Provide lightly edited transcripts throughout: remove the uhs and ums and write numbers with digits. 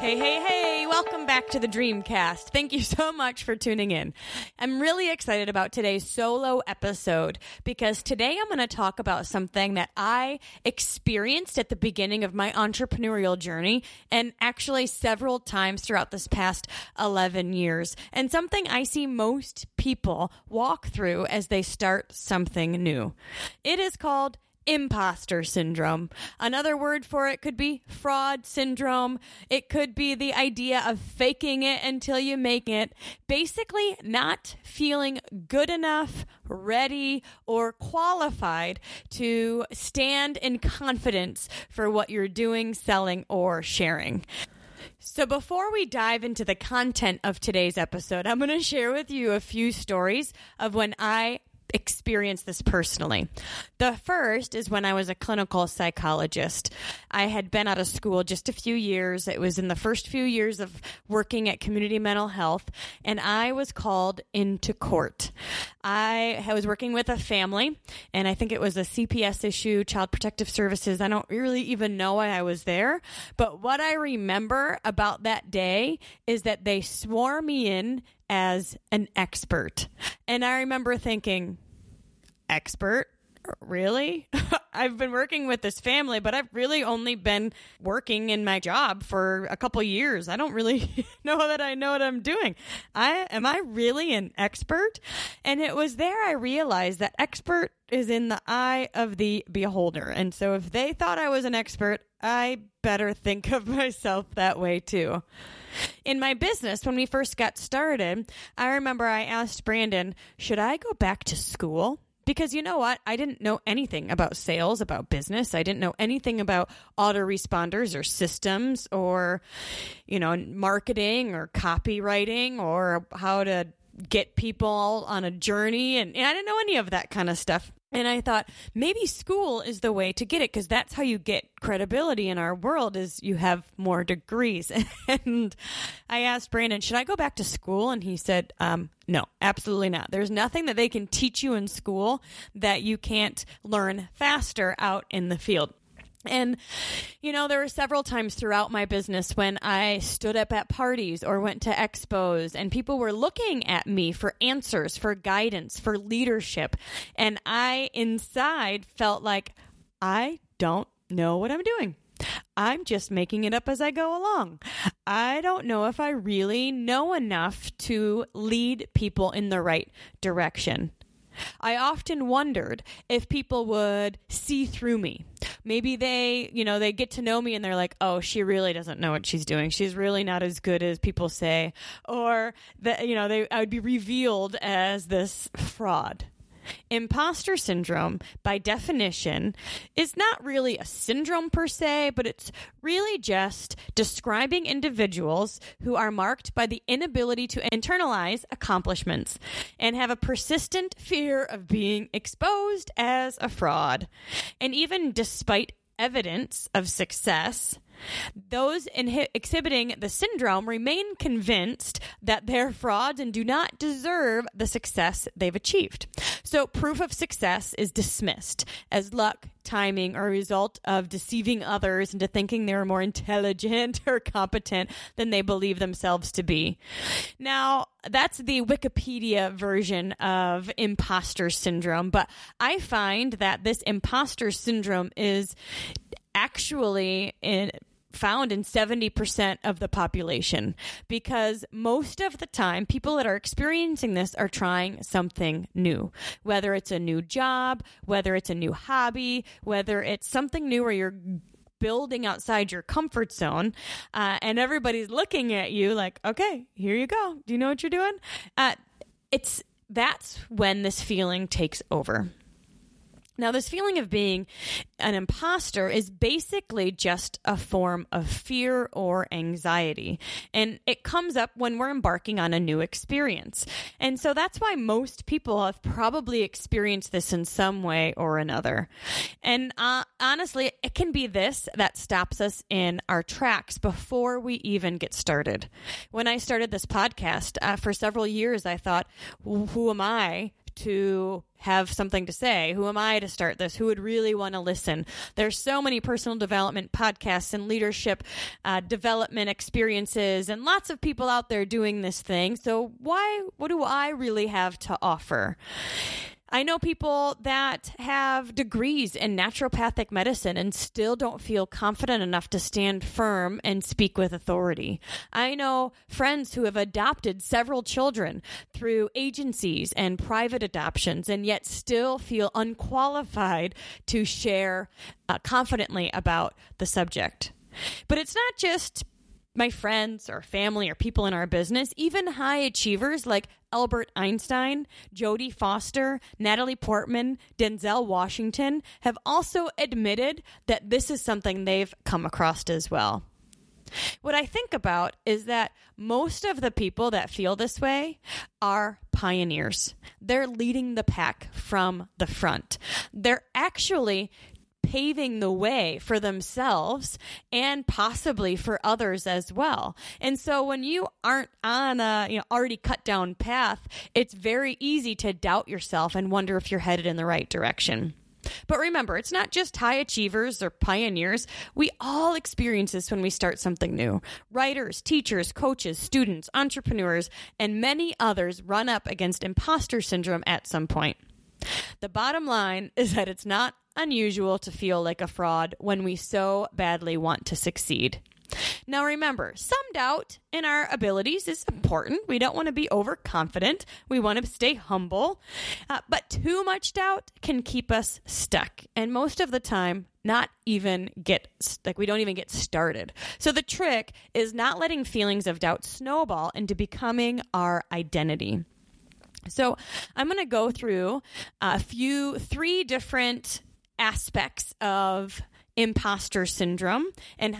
Hey, hey, hey, welcome back to the Dreamcast. Thank you so much for tuning in. I'm really excited about today's solo episode because today I'm going to talk about something that I experienced at the beginning of my entrepreneurial journey and actually several times throughout this past 11 years and something I see most people walk through as they start something new. It is called imposter syndrome. Another word for it could be fraud syndrome. It could be the idea of faking it until you make it. Basically, not feeling good enough, ready, or qualified to stand in confidence for what you're doing, selling, or sharing. So before we dive into the content of today's episode, I'm going to share with you a few stories of when I experience this personally. The first is when I was a clinical psychologist. I had been out of school just a few years. It was in the first few years of working at community mental health, and I was called into court. I was working with a family, and I think it was a CPS issue, Child Protective Services. I don't really even know why I was there, but what I remember about that day is that they swore me in as an expert. And I remember thinking, expert? Really? I've been working with this family, but I've really only been working in my job for a couple years. I don't really know that I know what I'm doing. Am I really an expert? And it was there I realized that expert is in the eye of the beholder. And so if they thought I was an expert, I better think of myself that way too. In my business, when we first got started, I remember I asked Brandon, should I go back to school? Because you know what? I didn't know anything about sales, about business. I didn't know anything about autoresponders or systems or, marketing or copywriting or how to get people on a journey. And I didn't know any of that kind of stuff. And I thought maybe school is the way to get it because that's how you get credibility in our world is you have more degrees. And I asked Brandon, should I go back to school? And he said, no, absolutely not. There's nothing that they can teach you in school that you can't learn faster out in the field. And, there were several times throughout my business when I stood up at parties or went to expos and people were looking at me for answers, for guidance, for leadership. And I inside felt like I don't know what I'm doing. I'm just making it up as I go along. I don't know if I really know enough to lead people in the right direction. I often wondered if people would see through me. Maybe they get to know me and they're like, oh, she really doesn't know what she's doing. She's really not as good as people say. Or that, I would be revealed as this fraud. Imposter syndrome, by definition, is not really a syndrome per se, but it's really just describing individuals who are marked by the inability to internalize accomplishments and have a persistent fear of being exposed as a fraud. And even despite evidence of success, those exhibiting the syndrome remain convinced that they're frauds and do not deserve the success they've achieved. So proof of success is dismissed as luck, timing, or a result of deceiving others into thinking they're more intelligent or competent than they believe themselves to be. Now, that's the Wikipedia version of imposter syndrome, but I find that this imposter syndrome is actually found in 70% of the population because most of the time people that are experiencing this are trying something new, whether it's a new job, whether it's a new hobby, whether it's something new where you're building outside your comfort zone and everybody's looking at you like, okay, here you go. Do you know what you're doing? That's when this feeling takes over. Now, this feeling of being an imposter is basically just a form of fear or anxiety, and it comes up when we're embarking on a new experience. And so that's why most people have probably experienced this in some way or another. And honestly, it can be this that stops us in our tracks before we even get started. When I started this podcast, for several years, I thought, who am I to have something to say? Who am I to start this? Who would really want to listen? There's so many personal development podcasts and leadership development experiences and lots of people out there doing this thing. So what do I really have to offer? I know people that have degrees in naturopathic medicine and still don't feel confident enough to stand firm and speak with authority. I know friends who have adopted several children through agencies and private adoptions and yet still feel unqualified to share confidently about the subject. But it's not just my friends or family or people in our business. Even high achievers like Albert Einstein, Jodie Foster, Natalie Portman, Denzel Washington have also admitted that this is something they've come across as well. What I think about is that most of the people that feel this way are pioneers. They're leading the pack from the front. They're actually paving the way for themselves and possibly for others as well. And so when you aren't on a already cut down path, it's very easy to doubt yourself and wonder if you're headed in the right direction. But remember, it's not just high achievers or pioneers. We all experience this when we start something new. Writers, teachers, coaches, students, entrepreneurs, and many others run up against imposter syndrome at some point. The bottom line is that it's not unusual to feel like a fraud when we so badly want to succeed. Now remember, some doubt in our abilities is important. We don't want to be overconfident. We want to stay humble. But too much doubt can keep us stuck. And most of the time, we don't even get started. So the trick is not letting feelings of doubt snowball into becoming our identity. So I'm going to go through three different aspects of imposter syndrome and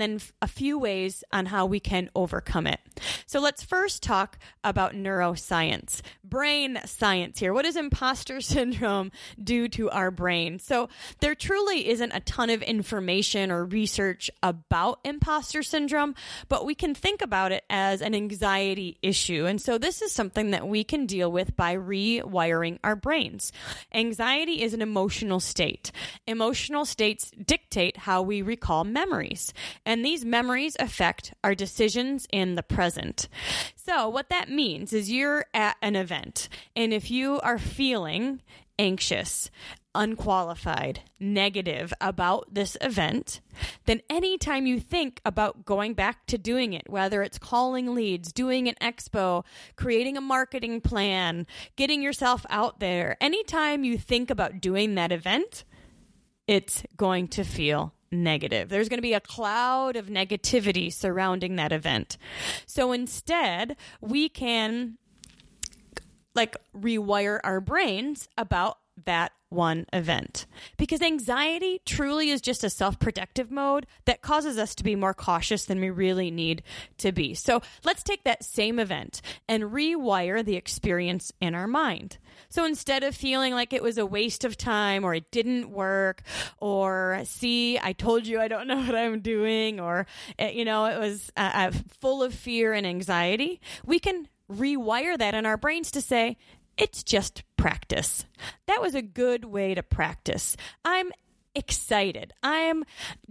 then a few ways on how we can overcome it. So let's first talk about neuroscience, brain science here. What does imposter syndrome do to our brain? So there truly isn't a ton of information or research about imposter syndrome, but we can think about it as an anxiety issue. And so this is something that we can deal with by rewiring our brains. Anxiety is an emotional state. Emotional states dictate how we recall memories, and these memories affect our decisions in the present. So what that means is you're at an event, and if you are feeling anxious, unqualified, negative about this event, then anytime you think about going back to doing it, whether it's calling leads, doing an expo, creating a marketing plan, getting yourself out there, anytime you think about doing that event, it's going to feel negative. There's going to be a cloud of negativity surrounding that event. So instead, we can rewire our brains about that one event, because anxiety truly is just a self-protective mode that causes us to be more cautious than we really need to be. So let's take that same event and rewire the experience in our mind. So instead of feeling like it was a waste of time or it didn't work or see, I told you I don't know what I'm doing or it was full of fear and anxiety, we can rewire that in our brains to say, it's just practice. That was a good way to practice. I'm excited. I'm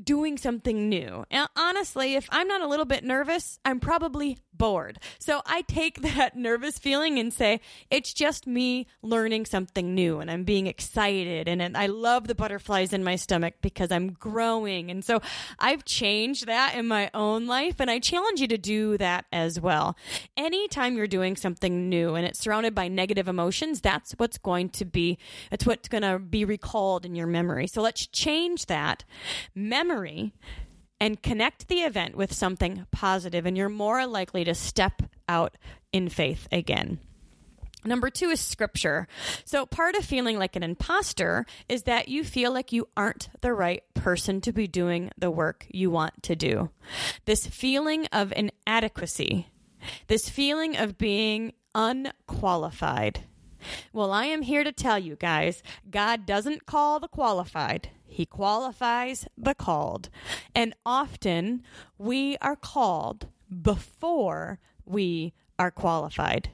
doing something new. And honestly, if I'm not a little bit nervous, I'm probably bored. So I take that nervous feeling and say, it's just me learning something new and I'm being excited. And I love the butterflies in my stomach because I'm growing. And so I've changed that in my own life. And I challenge you to do that as well. Anytime you're doing something new and it's surrounded by negative emotions, that's what's going to be recalled in your memory. So let's change that memory and connect the event with something positive, and you're more likely to step out in faith again. Number two is scripture. So part of feeling like an imposter is that you feel like you aren't the right person to be doing the work you want to do. This feeling of inadequacy, this feeling of being unqualified. Well, I am here to tell you guys, God doesn't call the qualified. He qualifies the called. And often we are called before we are qualified.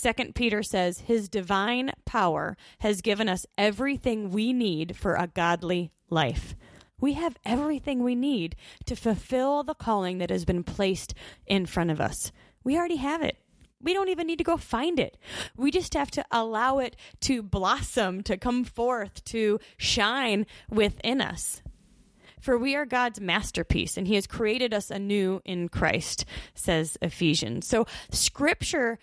2 Peter says, his divine power has given us everything we need for a godly life. We have everything we need to fulfill the calling that has been placed in front of us. We already have it. We don't even need to go find it. We just have to allow it to blossom, to come forth, to shine within us. For we are God's masterpiece, and he has created us anew in Christ, says Ephesians. So scripture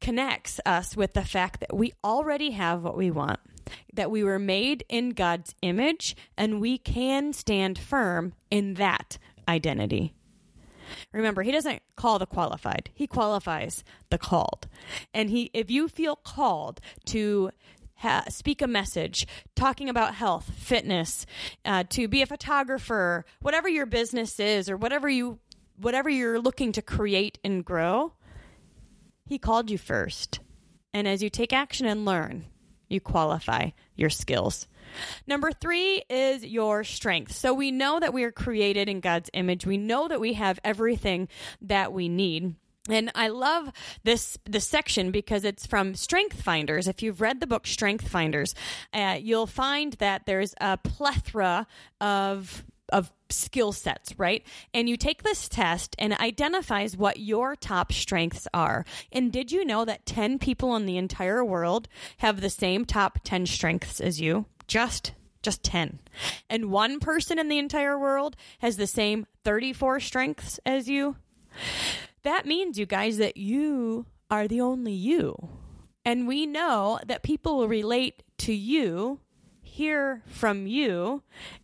connects us with the fact that we already have what we want, that we were made in God's image, and we can stand firm in that identity. Remember, he doesn't call the qualified. He qualifies the called. And if you feel called to speak a message, talking about health, fitness, to be a photographer, whatever your business is or whatever you're looking to create and grow, he called you first. And as you take action and learn, you qualify your skills. Number three is your strength. So we know that we are created in God's image. We know that we have everything that we need. And I love this section because it's from Strength Finders. If you've read the book Strength Finders, you'll find that there's a plethora of skill sets, right? And you take this test and it identifies what your top strengths are. And did you know that 10 people in the entire world have the same top 10 strengths as you? Just 10. And one person in the entire world has the same 34 strengths as you? That means, you guys, that you are the only you. And we know that people will relate to you, hear from you,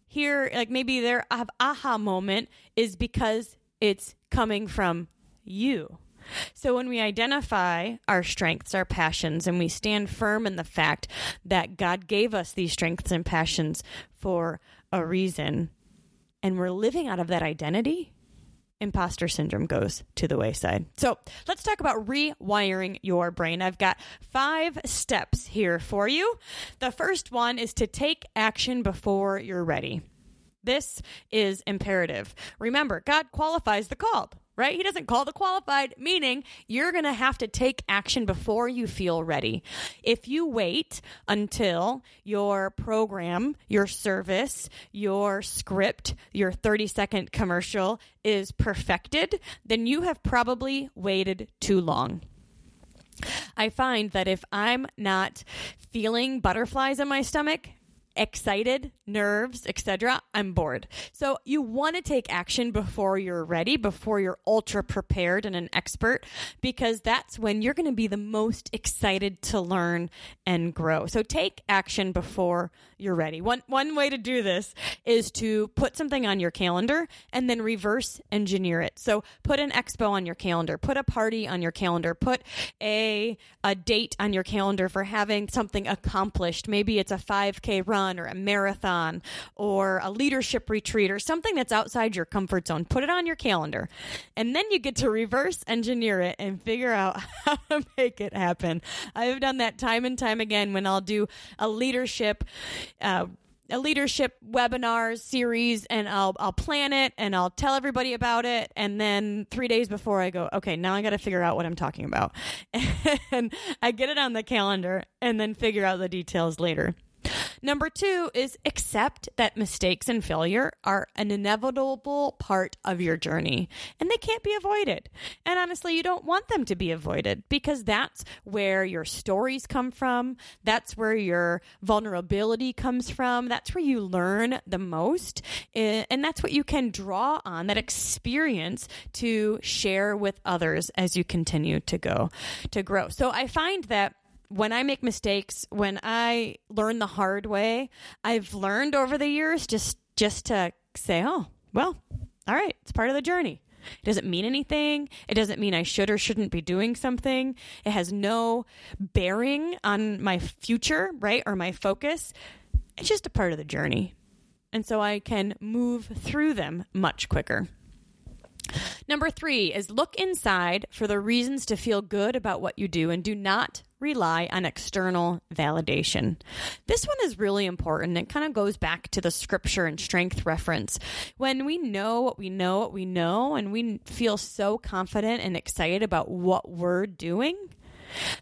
hear, like, maybe their aha moment is because it's coming from you. So when we identify our strengths, our passions, and we stand firm in the fact that God gave us these strengths and passions for a reason, and we're living out of that identity, imposter syndrome goes to the wayside. So let's talk about rewiring your brain. I've got 5 steps here for you. The first one is to take action before you're ready. This is imperative. Remember, God qualifies the called, right? He doesn't call the qualified, meaning you're going to have to take action before you feel ready. If you wait until your program, your service, your script, your 30-second commercial is perfected, then you have probably waited too long. I find that if I'm not feeling butterflies in my stomach, excited, nerves, etc., I'm bored. So you want to take action before you're ready, before you're ultra prepared and an expert, because that's when you're going to be the most excited to learn and grow. So take action before you're ready. One way to do this is to put something on your calendar and then reverse engineer it. So put an expo on your calendar, put a party on your calendar, put a date on your calendar for having something accomplished. Maybe it's a 5K run or a marathon or a leadership retreat or something that's outside your comfort zone. Put it on your calendar, and then you get to reverse engineer it and figure out how to make it happen. I have done that time and time again when I'll do a leadership webinar series, and I'll plan it and I'll tell everybody about it. And then 3 days before, I go, okay, now I got to figure out what I'm talking about. And I get it on the calendar and then figure out the details later. Number 2 is accept that mistakes and failure are an inevitable part of your journey, and they can't be avoided. And honestly, you don't want them to be avoided, because that's where your stories come from. That's where your vulnerability comes from. That's where you learn the most. And that's what you can draw on, that experience, to share with others as you continue to grow. So I find that when I make mistakes, when I learn the hard way, I've learned over the years just to say, oh, well, all right, it's part of the journey. It doesn't mean anything. It doesn't mean I should or shouldn't be doing something. It has no bearing on my future, right? Or my focus. It's just a part of the journey. And so I can move through them much quicker. Number 3 is look inside for the reasons to feel good about what you do and do not rely on external validation. This one is really important. It kind of goes back to the scripture and strength reference. When we know what we know, what we know, and we feel so confident and excited about what we're doing,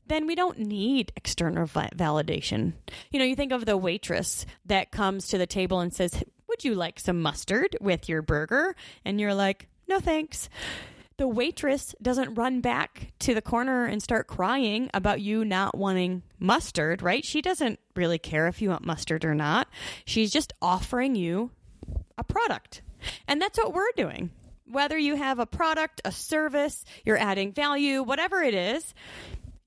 then we don't need external validation. You know, you think of the waitress that comes to the table and says, "Would you like some mustard with your burger?" And you're like, "No, thanks." The waitress doesn't run back to the corner and start crying about you not wanting mustard, right? She doesn't really care if you want mustard or not. She's just offering you a product. And that's what we're doing. Whether you have a product, a service, you're adding value, whatever it is,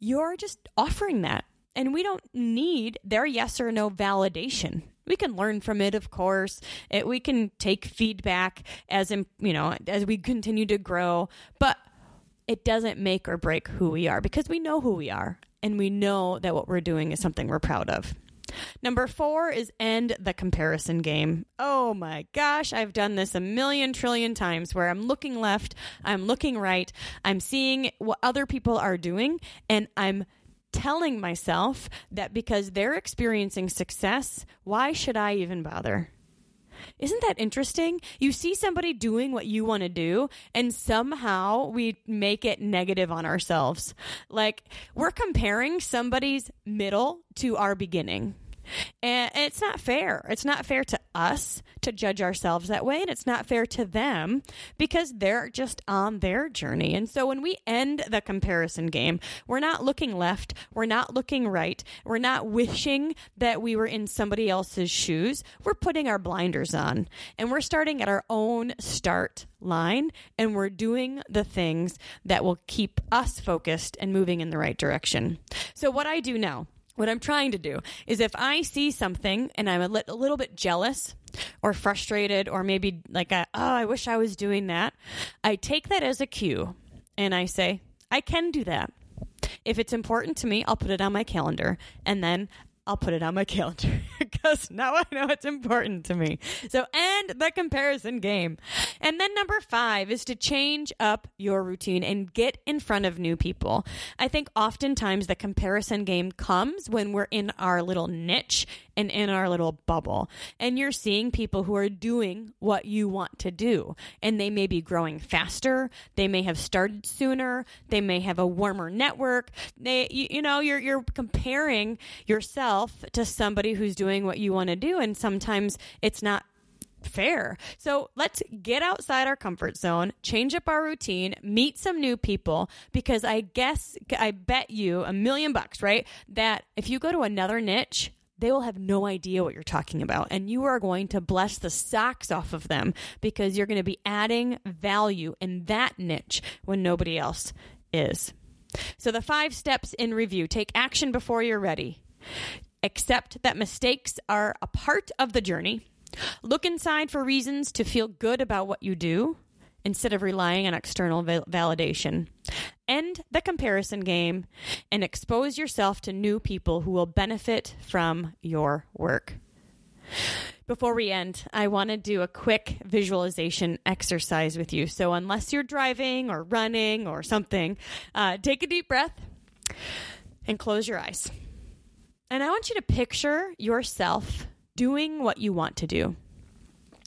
you're just offering that. And we don't need their yes or no validation. We can learn from it, of course. We can take feedback as we continue to grow, but it doesn't make or break who we are because we know who we are and we know that what we're doing is something we're proud of. Number 4 is end the comparison game. Oh my gosh, I've done this a million trillion times where I'm looking left, I'm looking right, I'm seeing what other people are doing, and I'm telling myself that because they're experiencing success, why should I even bother? Isn't that interesting? You see somebody doing what you want to do, and somehow we make it negative on ourselves. Like we're comparing somebody's middle to our beginning. And it's not fair. It's not fair to us to judge ourselves that way. And it's not fair to them because they're just on their journey. And so when we end the comparison game, we're not looking left. We're not looking right. We're not wishing that we were in somebody else's shoes. We're putting our blinders on and we're starting at our own start line. And we're doing the things that will keep us focused and moving in the right direction. So what I do now, what I'm trying to do is if I see something and I'm a little bit jealous or frustrated or maybe like, I wish I was doing that, I take that as a cue and I say, I can do that. If it's important to me, I'll put it on my calendar, and then I'll put it on my calendar because now I know it's important to me. So end the comparison game. And then number 5 is to change up your routine and get in front of new people. I think oftentimes the comparison game comes when we're in our little niche and in our little bubble, and you're seeing people who are doing what you want to do, and they may be growing faster. They may have started sooner. They may have a warmer network. You're comparing yourself to somebody who's doing what you want to do. And sometimes it's not fair. So let's get outside our comfort zone, change up our routine, meet some new people, because I bet you $1,000,000, right? That if you go to another niche, they will have no idea what you're talking about. And you are going to bless the socks off of them because you're going to be adding value in that niche when nobody else is. So the 5 steps in review: take action before you're ready. Accept that mistakes are a part of the journey. Look inside for reasons to feel good about what you do instead of relying on external validation. End the comparison game and expose yourself to new people who will benefit from your work. Before we end, I want to do a quick visualization exercise with you. So unless you're driving or running or something, take a deep breath and close your eyes. And I want you to picture yourself doing what you want to do.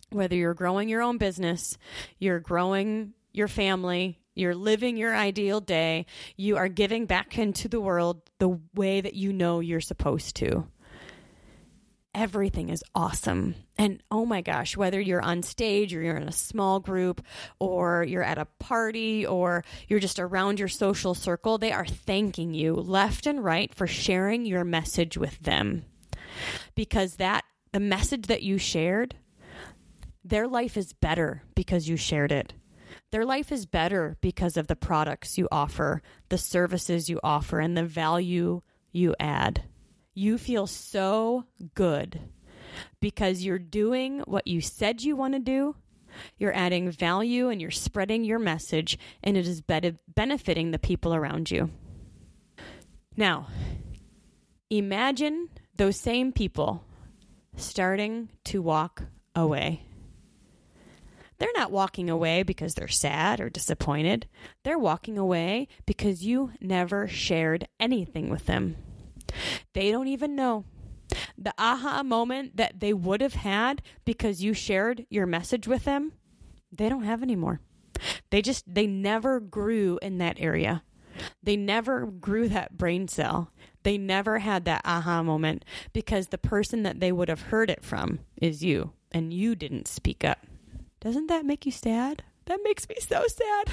Whether you're growing your own business, you're growing your family, you're living your ideal day, you are giving back into the world the way that you know you're supposed to. Everything is awesome. And oh my gosh, whether you're on stage or you're in a small group or you're at a party or you're just around your social circle, they are thanking you left and right for sharing your message with them. Because the message that you shared, their life is better because you shared it. Their life is better because of the products you offer, the services you offer, and the value you add. You feel so good because you're doing what you said you want to do You're adding value and you're spreading your message, and it is benefiting the people around you. Now, imagine those same people starting to walk away. They're not walking away because they're sad or disappointed. They're walking away because you never shared anything with them. They don't even know the aha moment that they would have had because you shared your message with them. They don't have anymore. They never grew in that area. They never grew that brain cell. They never had that aha moment because the person that they would have heard it from is you, and you didn't speak up. Doesn't that make you sad? That makes me so sad.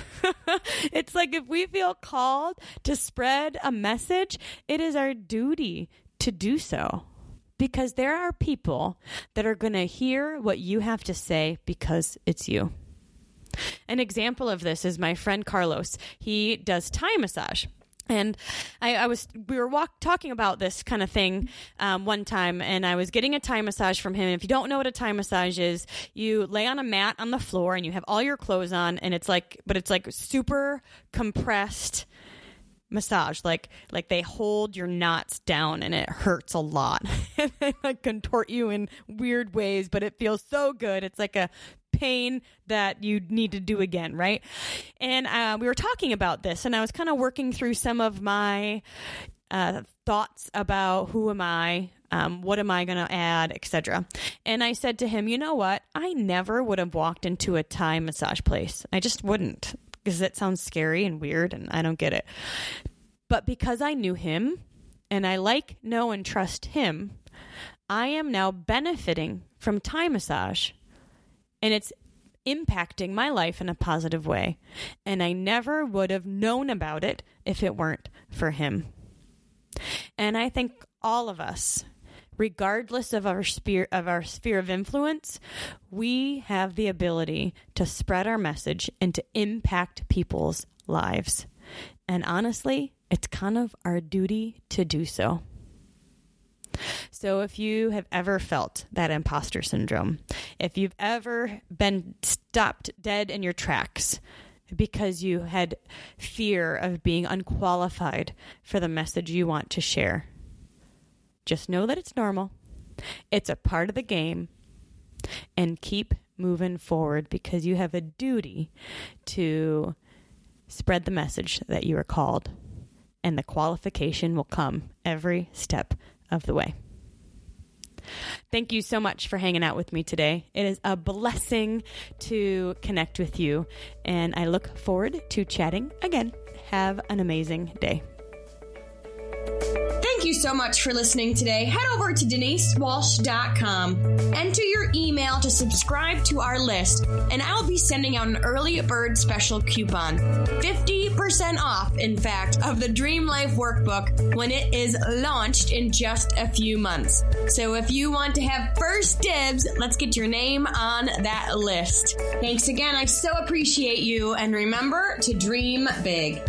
It's like if we feel called to spread a message, it is our duty to do so because there are people that are going to hear what you have to say because it's you. An example of this is my friend Carlos. He does Thai massage. And we were talking about this kind of thing one time, and I was getting a Thai massage from him. And if you don't know what a Thai massage is, you lay on a mat on the floor and you have all your clothes on, and it's like super compressed massage, like they hold your knots down and it hurts a lot. And they like contort you in weird ways, but it feels so good. It's like a pain that you need to do again, right? And we were talking about this, and I was kind of working through some of my thoughts about who am I, what am I going to add, etc. And I said to him, you know what? I never would have walked into a Thai massage place. I just wouldn't, because that sounds scary and weird, and I don't get it. But because I knew him, and I like, know, and trust him, I am now benefiting from Thai massage. And it's impacting my life in a positive way. And I never would have known about it if it weren't for him. And I think all of us, regardless of our sphere of influence, we have the ability to spread our message and to impact people's lives. And honestly, it's kind of our duty to do so. So if you have ever felt that imposter syndrome, if you've ever been stopped dead in your tracks because you had fear of being unqualified for the message you want to share, just know that it's normal. It's a part of the game, and keep moving forward because you have a duty to spread the message that you are called, and the qualification will come every step of the way. Thank you so much for hanging out with me today. It is a blessing to connect with you, and I look forward to chatting again. Have an amazing day. Thank you so much for listening today. Head over to DeniseWalsh.com. Enter your email to subscribe to our list, and I'll be sending out an early bird special coupon. 50% off, in fact, of the Dream Life Workbook when it is launched in just a few months. So if you want to have first dibs, let's get your name on that list. Thanks again. I so appreciate you, and remember to dream big.